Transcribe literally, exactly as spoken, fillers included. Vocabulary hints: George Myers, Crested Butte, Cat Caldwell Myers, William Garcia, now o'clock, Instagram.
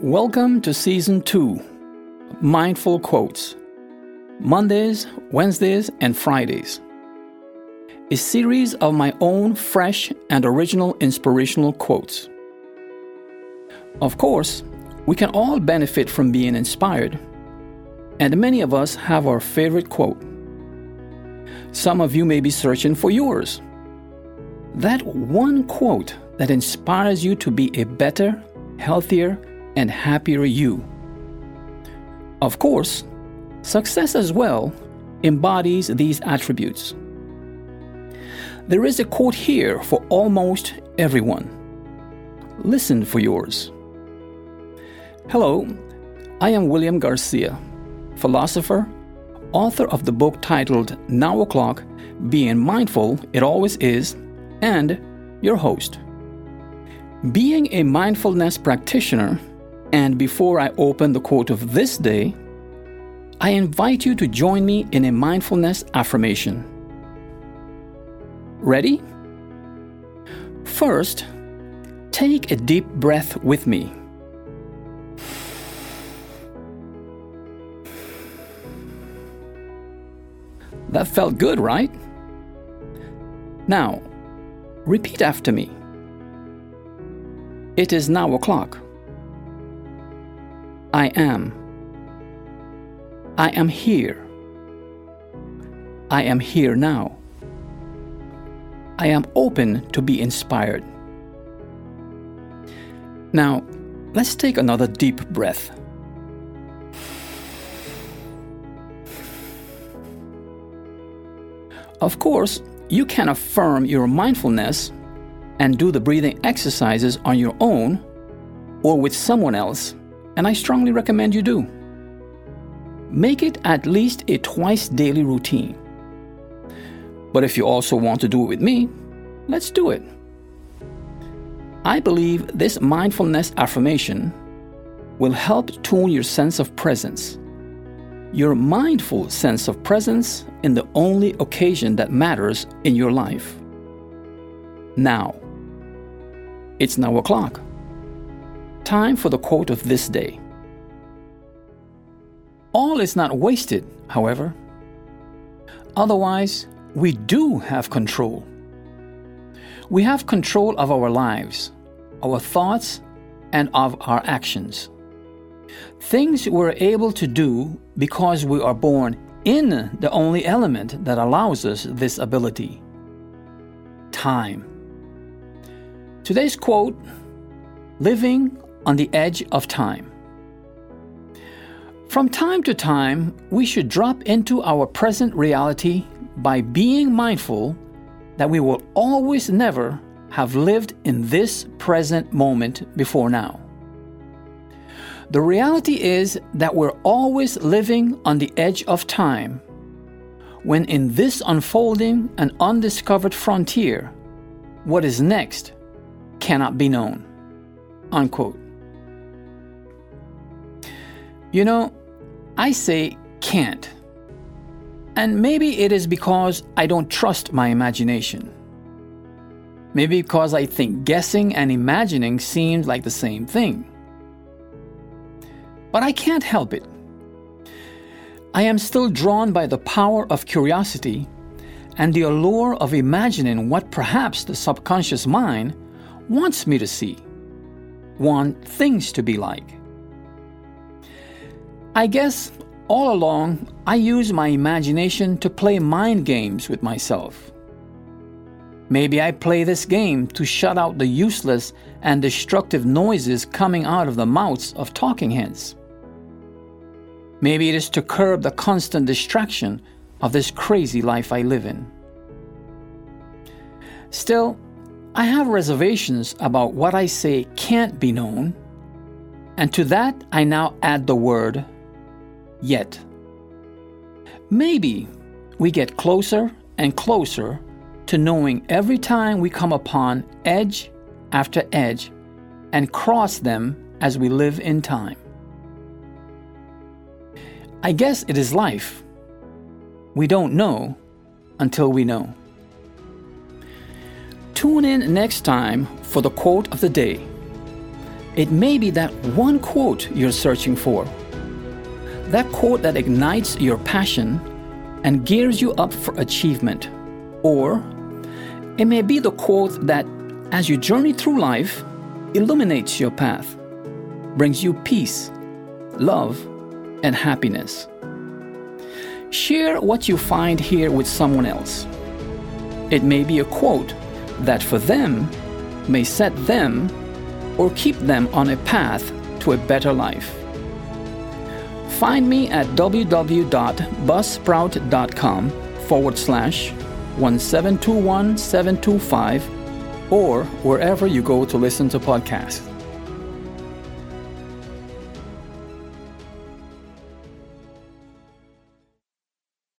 Welcome to Season two, Mindful Quotes, Mondays, Wednesdays, and Fridays. A series of my own fresh and original inspirational quotes. Of course, we can all benefit from being inspired, and many of us have our favorite quote. Some of you may be searching for yours. That one quote that inspires you to be a better, healthier, and happier you. Of course, success as well embodies these attributes. There is a quote here for almost everyone. Listen for yours. Hello, I am William Garcia, philosopher, author of the book titled Now O'Clock, Being Mindful, It Always Is, and your host. Being a mindfulness practitioner, and before I open the quote of this day, I invite you to join me in a mindfulness affirmation. Ready? First, take a deep breath with me. That felt good, right? Now, repeat after me. It is now o'clock. I am. I am here. I am here now. I am open to be inspired. Now, let's take another deep breath. Of course, you can affirm your mindfulness and do the breathing exercises on your own or with someone else, and I strongly recommend you do. Make it at least a twice daily routine. But if you also want to do it with me, let's do it. I believe this mindfulness affirmation will help tune your sense of presence, your mindful sense of presence in the only occasion that matters in your life. Now. It's now o'clock. Time for the quote of this day. All is not wasted, however. Otherwise, we do have control. We have control of our lives, our thoughts, and of our actions. Things we're able to do because we are born in the only element that allows us this ability. Time. Today's quote, living on the edge of time. From time to time, we should drop into our present reality by being mindful that we will always never have lived in this present moment before now. The reality is that we're always living on the edge of time, when in this unfolding and undiscovered frontier, what is next cannot be known. Unquote. You know, I say can't. And maybe it is because I don't trust my imagination. Maybe because I think guessing and imagining seems like the same thing. But I can't help it. I am still drawn by the power of curiosity and the allure of imagining what perhaps the subconscious mind wants me to see, want things to be like. I guess all along, I use my imagination to play mind games with myself. Maybe I play this game to shut out the useless and destructive noises coming out of the mouths of talking heads. Maybe it is to curb the constant distraction of this crazy life I live in. Still, I have reservations about what I say can't be known, and to that I now add the word yet. Maybe we get closer and closer to knowing every time we come upon edge after edge and cross them as we live in time. I guess it is life. We don't know until we know. Tune in next time for the quote of the day. It may be that one quote you're searching for, that quote that ignites your passion and gears you up for achievement. Or it may be the quote that, as you journey through life, illuminates your path, brings you peace, love, and happiness. Share what you find here with someone else. It may be a quote that for them may set them or keep them on a path to a better life. Find me at www.buzzsprout.com forward slash one seven two one seven two five or wherever you go to listen to podcasts.